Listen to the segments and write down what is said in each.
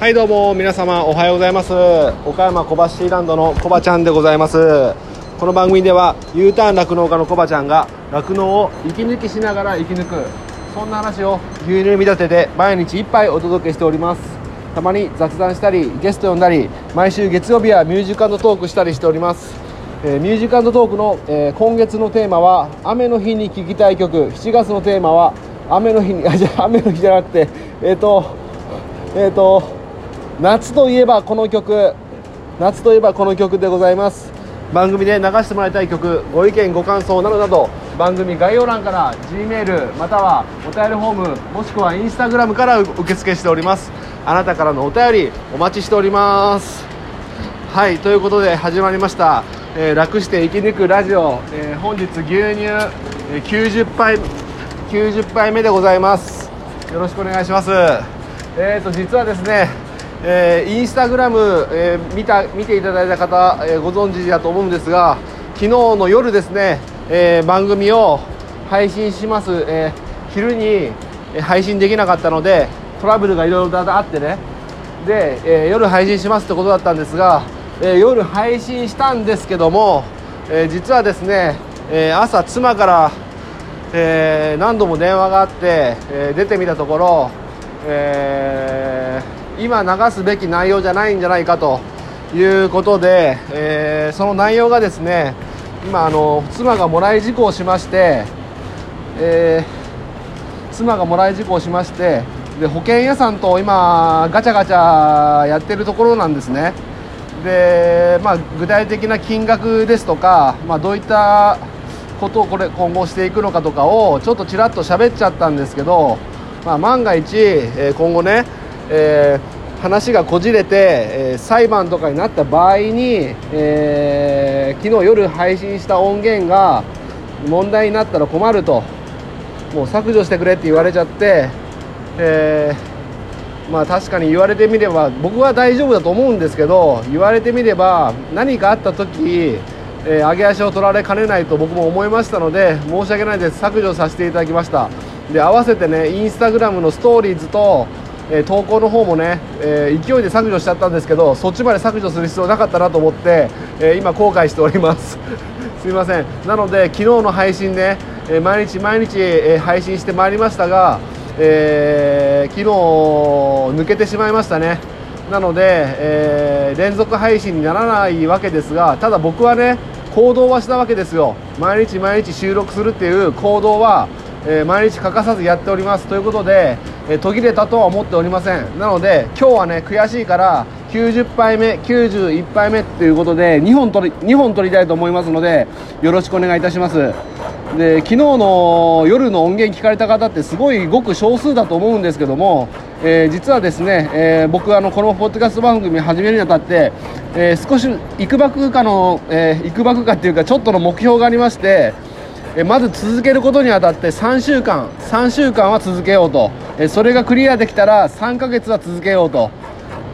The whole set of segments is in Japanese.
はい、どうも皆様おはようございます。岡山コバシティランドのコバちゃんでございます。この番組では U ターン酪農家のコバちゃんが酪農を息抜きしながら生き抜く、そんな話を牛乳見立てで毎日いっぱいお届けしております。たまに雑談したりゲスト呼んだり、毎週月曜日はミュージック&トークしたりしております。ミュージック&トークの、今月のテーマは雨の日に聴きたい曲、7月のテーマは雨の日に雨の日じゃなくて夏といえばこの曲、夏といえばこの曲でございます。番組で流してもらいたい曲、ご意見ご感想などなど、番組概要欄から G メールまたはお便りフォーム、もしくはインスタグラムから受付しております。あなたからのお便りお待ちしております。はい、ということで始まりました、楽して生き抜くラジオ、本日牛乳90杯目でございます。よろしくお願いします。実はですね、インスタグラム、見ていただいた方、ご存知だと思うんですが、昨日の夜ですね、番組を配信します、昼に配信できなかったのでトラブルがいろいろあってね、で、夜配信しますってことだったんですが、夜配信したんですけども、実はですね、朝妻から、何度も電話があって、出てみたところ、今流すべき内容じゃないんじゃないかということで、その内容がですね、今妻がもらい事故をしまして、で保険屋さんと今ガチャガチャやってるところなんですね。で、まあ、具体的な金額ですとか、まあ、どういったことをこれ今後していくのかとかをちょっとちらっと喋っちゃったんですけど、まあ、万が一今後ね、話がこじれて、裁判とかになった場合に、昨日夜配信した音源が問題になったら困ると、もう削除してくれって言われちゃって、まあ確かに言われてみれば僕は大丈夫だと思うんですけど、言われてみれば何かあった時、上げ足を取られかねないと僕も思いましたので、申し訳ないです、削除させていただきました。で、合わせてね、インスタグラムのストーリーズと投稿の方もね、勢いで削除しちゃったんですけど、そっちまで削除する必要なかったなと思って、今後悔しておりますすいません。なので昨日の配信ね、毎日配信してまいりましたが、昨日抜けてしまいましたね。なので、連続配信にならないわけですが、ただ僕はね、行動はしたわけですよ。毎日収録するっていう行動は毎日欠かさずやっておりますということで、途切れたとは思っておりません。なので今日はね、悔しいから90杯目91杯目ということで2本取りたいと思いますので、よろしくお願いいたします。で、昨日の夜の音源聞かれた方ってすごいごく少数だと思うんですけども、実はですね、僕このポッドキャスト番組始めるにあたって、少しいくばくかっていうかちょっとの目標がありまして、まず続けることにあたって3週間は続けようと、それがクリアできたら3ヶ月は続けようと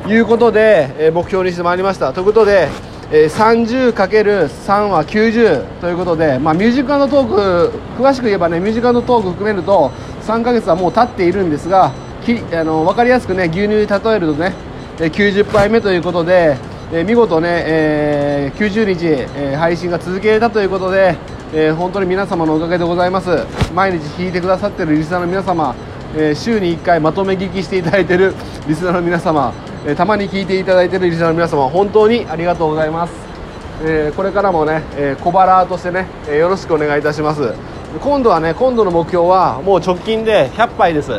いうことで目標にしてまいりました。ということで 30×3 は90ということで、まあ、ミュージック&トーク、詳しく言えばね、ミュージック&トーク含めると3ヶ月はもう経っているんですが、分かりやすくね、牛乳に例えるとね、90杯目ということで、見事ね、90日、配信が続けたということで、本当に皆様のおかげでございます。毎日聞いてくださっているリスナーの皆様、週に1回まとめ聞きしていただいているリスナーの皆様、たまに聞いていただいているリスナーの皆様、本当にありがとうございます。これからもね、小腹としてね、よろしくお願いいたします。今度の目標はもう直近で100杯です。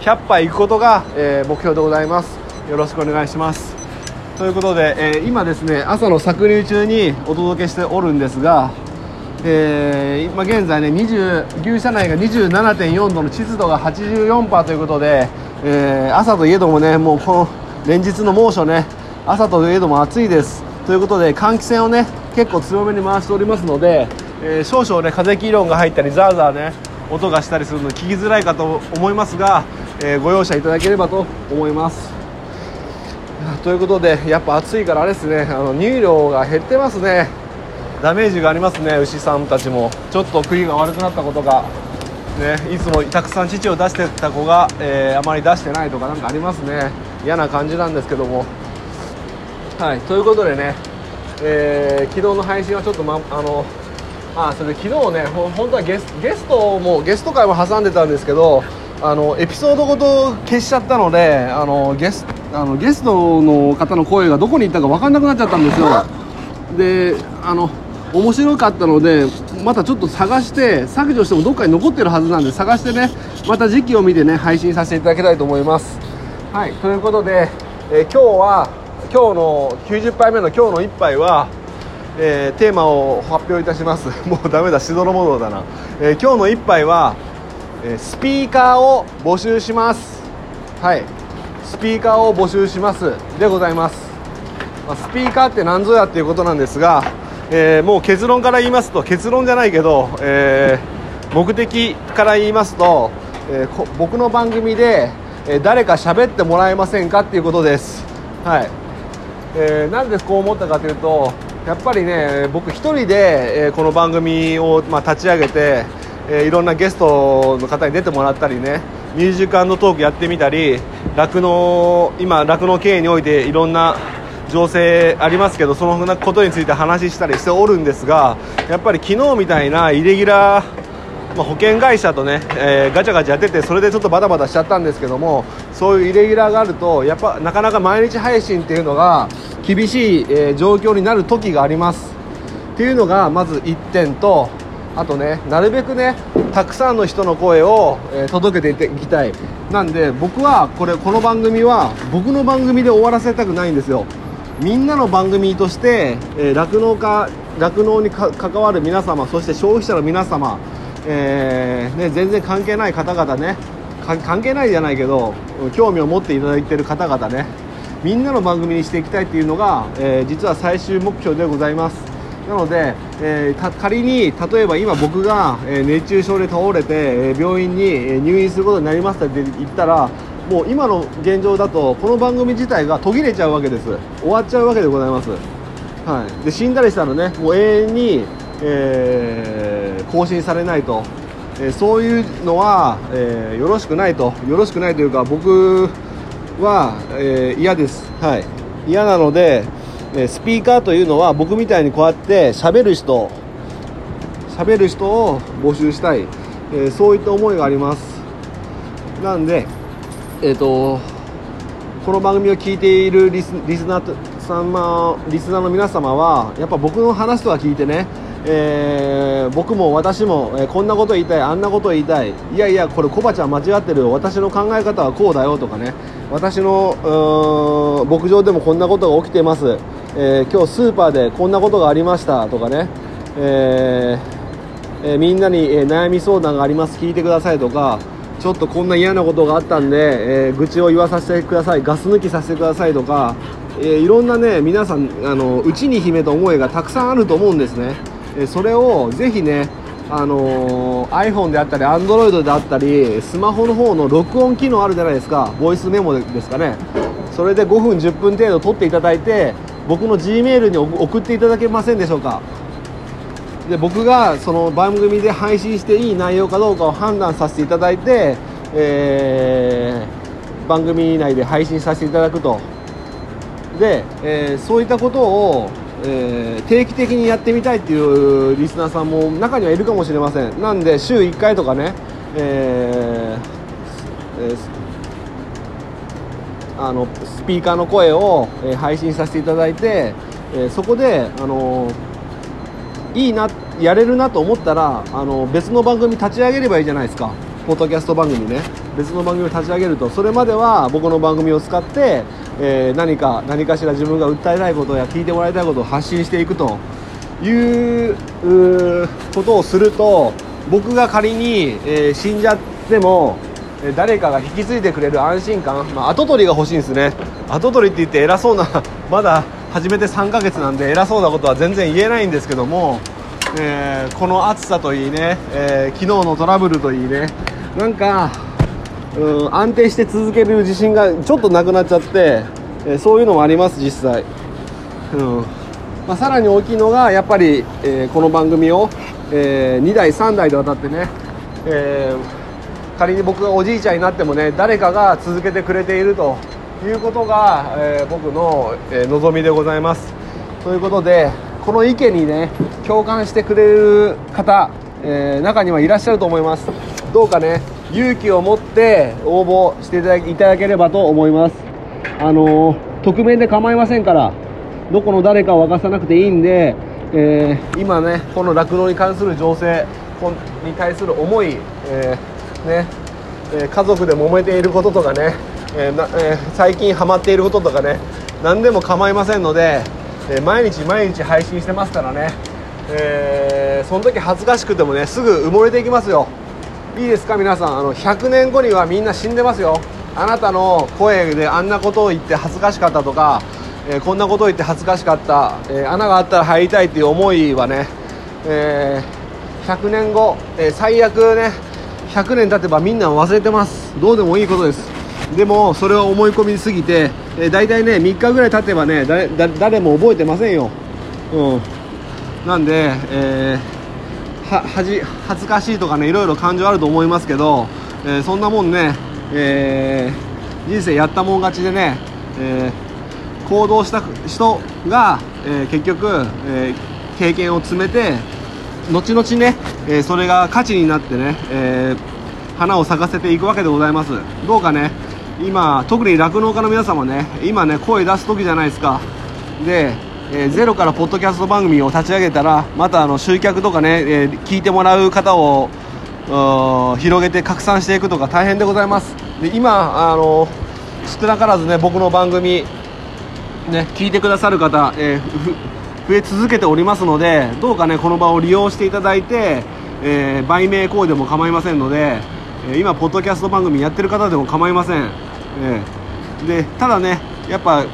100杯いくことが、目標でございます。よろしくお願いします。ということで、今ですね、朝の搾乳中にお届けしておるんですが、今現在ね、牛舎内が 27.4 度の湿度が 84% ということで、朝といえどもね、もうこの連日の猛暑ね、朝といえども暑いですということで、換気扇をね結構強めに回しておりますので、少々ね風切り音が入ったりザーザーね音がしたりするの聞きづらいかと思いますが、ご容赦いただければと思います。ということで、やっぱ暑いからあれですね、乳量が減ってますね。ダメージがありますね。牛さんたちもちょっと栗が悪くなったことが、ね、いつもたくさん乳を出してた子が、あまり出してないとかなんかありますね。嫌な感じなんですけども、はい、ということでね、昨日の配信はちょっと、それで昨日ね、本当はゲスト会も挟んでたんですけど、エピソードごと消しちゃったので、ゲストの方の声がどこに行ったか分かんなくなっちゃったんですよ。で、面白かったのでまたちょっと探して削除してもどっかに残ってるはずなんで、探してね、また時期を見てね、配信させていただきたいと思います。はい、ということで、今日の90杯目の今日の1杯は、テーマを発表いたします。もうダメだ、しどろもどろだな。今日の1杯は、スピーカーを募集します。はい、スピーカーを募集しますでございます。スピーカーって何ぞやっていうことなんですが、もう結論から言いますと、結論じゃないけど、目的から言いますと、僕の番組で誰か喋ってもらえませんかっていうことです。はい、なんでこう思ったかというと、やっぱりね、僕一人でこの番組を立ち上げて、いろんなゲストの方に出てもらったりね、ミュージック&トークやってみたり、酪農経営においていろんな情勢ありますけど、そのことについて話したりしておるんですが、やっぱり昨日みたいなイレギュラー、保険会社とね、ガチャガチャやってて、それでちょっとバタバタしちゃったんですけども、そういうイレギュラーがあるとやっぱなかなか毎日配信っていうのが厳しい、状況になる時がありますっていうのがまず1点と、あとね、なるべくね、たくさんの人の声を、届けていきたい。なんで僕はこの番組は僕の番組で終わらせたくないんですよ。みんなの番組として、酪農に関わる皆様、そして消費者の皆様、全然関係ない方々ね、関係ないじゃないけど興味を持っていただいている方々ね、みんなの番組にしていきたいっていうのが、実は最終目標でございます。なので、仮に例えば今僕が熱中症で倒れて病院に入院することになりましたって言ったら、もう今の現状だとこの番組自体が途切れちゃうわけです。終わっちゃうわけでございます。はい、で死んだりしたらね、もう永遠に、更新されないと、そういうのは、よろしくないというか、僕は、嫌です。はい、嫌なので、スピーカーというのは僕みたいにこうやって喋る人を募集したい、そういった思いがあります。なんで、この番組を聞いているリスナーの皆様はやっぱ僕の話とは聞いてね、僕も私も、こんなこと言いたい、あんなこと言いたい、いやいやこれコバちゃん間違ってるよ、私の考え方はこうだよとかね、私の牧場でもこんなことが起きてます、今日スーパーでこんなことがありましたとかね、みんなに悩み相談があります、聞いてくださいとか、ちょっとこんな嫌なことがあったんで、愚痴を言わさせてください、ガス抜きさせてくださいとか、いろんなね、皆さん内に秘めた思いがたくさんあると思うんですね。それをぜひね、iPhone であったり Android であったり、スマホの方の録音機能あるじゃないですか、ボイスメモですかね、それで5分10分程度撮っていただいて、僕の Gmail に送っていただけませんでしょうか。で、僕がその番組で配信していい内容かどうかを判断させていただいて、番組内で配信させていただくと。で、そういったことを定期的にやってみたいっていうリスナーさんも中にはいるかもしれません。なんで週1回とかね、スピーカーの声を配信させていただいて、そこでいいな、やれるなと思ったら別の番組立ち上げればいいじゃないですか。ポッドキャスト番組ね、別の番組を立ち上げると、それまでは僕の番組を使って、何かしら自分が訴えたいことや聞いてもらいたいことを発信していくということをすると、僕が仮に、死んじゃっても誰かが引き継いでくれる安心感、後取りが欲しいんですね。後取りって言って偉そうなまだ始めて3ヶ月なんで偉そうなことは全然言えないんですけども、この暑さといいね、昨日のトラブルといいね、なんか安定して続ける自信がちょっとなくなっちゃって、そういうのもあります実際。さらに大きいのがやっぱり、この番組を、2代3代でわたってね、仮に僕がおじいちゃんになってもね、誰かが続けてくれているということが、僕の、望みでございます。ということで、この意見にね共感してくれる方、中にはいらっしゃると思います。どうかね勇気を持って応募していただければと思います。匿名で構いませんから、どこの誰かを明かさなくていいんで、今ねこの酪農に関する情勢に対する思い、家族で揉めていることとかね、最近ハマっていることとかね、何でも構いませんので、毎日配信してますからね、その時恥ずかしくてもねすぐ埋もれていきますよ。いいですか皆さん、100年後にはみんな死んでますよ。あなたの声であんなことを言って恥ずかしかったとか、こんなことを言って恥ずかしかった、穴があったら入りたいっていう思いはね、100年後、最悪ね100年経てばみんな忘れてます。どうでもいいことです。でもそれを思い込みすぎて、だいたいね3日ぐらい経てばね誰も覚えてませんよ、なんで、恥ずかしいとかねいろいろ感情あると思いますけど、そんなもんね、人生やったもん勝ちでね、行動した人が、結局、経験を積めて後々ね、それが価値になってね、花を咲かせていくわけでございます。どうかね今特に酪農家の皆様ね今ね声出す時じゃないですか。で、ゼロからポッドキャスト番組を立ち上げたらまた集客とかね、聞いてもらう方を広げて拡散していくとか大変でございます。で今少なからずね僕の番組ね聞いてくださる方、増え続けておりますので、どうかねこの場を利用していただいて、売名行為でも構いませんので、今ポッドキャスト番組やってる方でも構いません、でただねやっぱ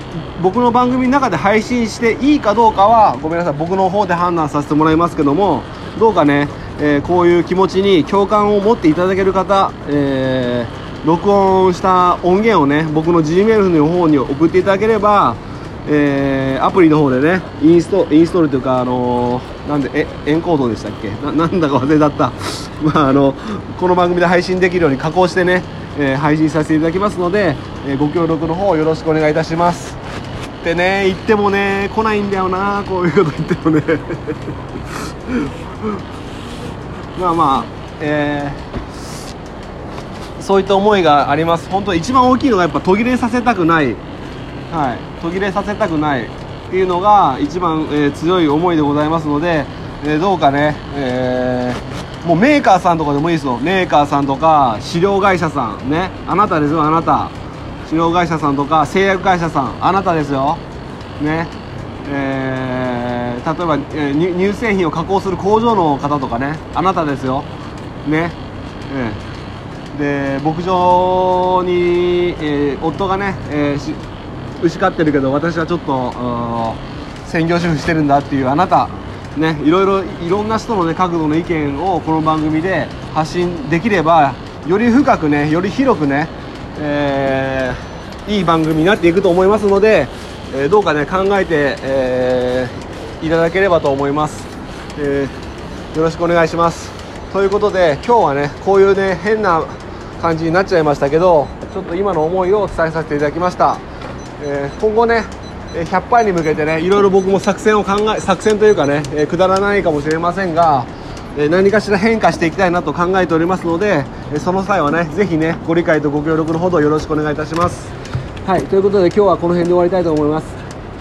僕の番組の中で配信していいかどうかはごめんなさい僕の方で判断させてもらいますけども、どうかね、こういう気持ちに共感を持っていただける方、録音した音源をね僕の Gmail の方に送っていただければ、アプリの方でねインストールというか、なんでエンコードでしたっけ なんだか忘れだったまあこの番組で配信できるように加工してね、配信させていただきますので、ご協力の方よろしくお願いいたしますってね言ってもね来ないんだよなこういうこと言ってもねまあまあ、そういった思いがあります。本当一番大きいのがやっぱ途切れさせたくない、途切れさせたくないっていうのが一番、強い思いでございますので、どうかね、もうメーカーさんとかでもいいですよ。メーカーさんとか飼料会社さんね、あなたですよ、あなた飼料会社さんとか製薬会社さん、あなたですよね、例えば、乳製品を加工する工場の方とかね、あなたですよね、で牧場に、夫がね、牛飼ってるけど私はちょっと専業主婦してるんだっていうあなたね、いろんな人のね角度の意見をこの番組で発信できればより深くねより広くね、いい番組になっていくと思いますので、どうかね考えて、いただければと思います、よろしくお願いします。ということで今日はねこういうね変な感じになっちゃいましたけど、ちょっと今の思いを伝えさせていただきました。今後ね100杯に向けてねいろいろ僕も作戦というかね、くだらないかもしれませんが、何かしら変化していきたいなと考えておりますので、その際はねぜひねご理解とご協力のほどよろしくお願いいたします。はい、ということで今日はこの辺で終わりたいと思います。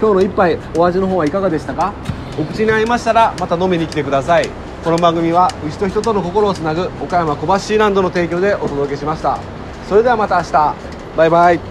今日の一杯お味の方はいかがでしたか？お口に合いましたらまた飲みに来てください。この番組は牛と人との心をつなぐ岡山小橋ランドの提供でお届けしました。それではまた明日、バイバイ。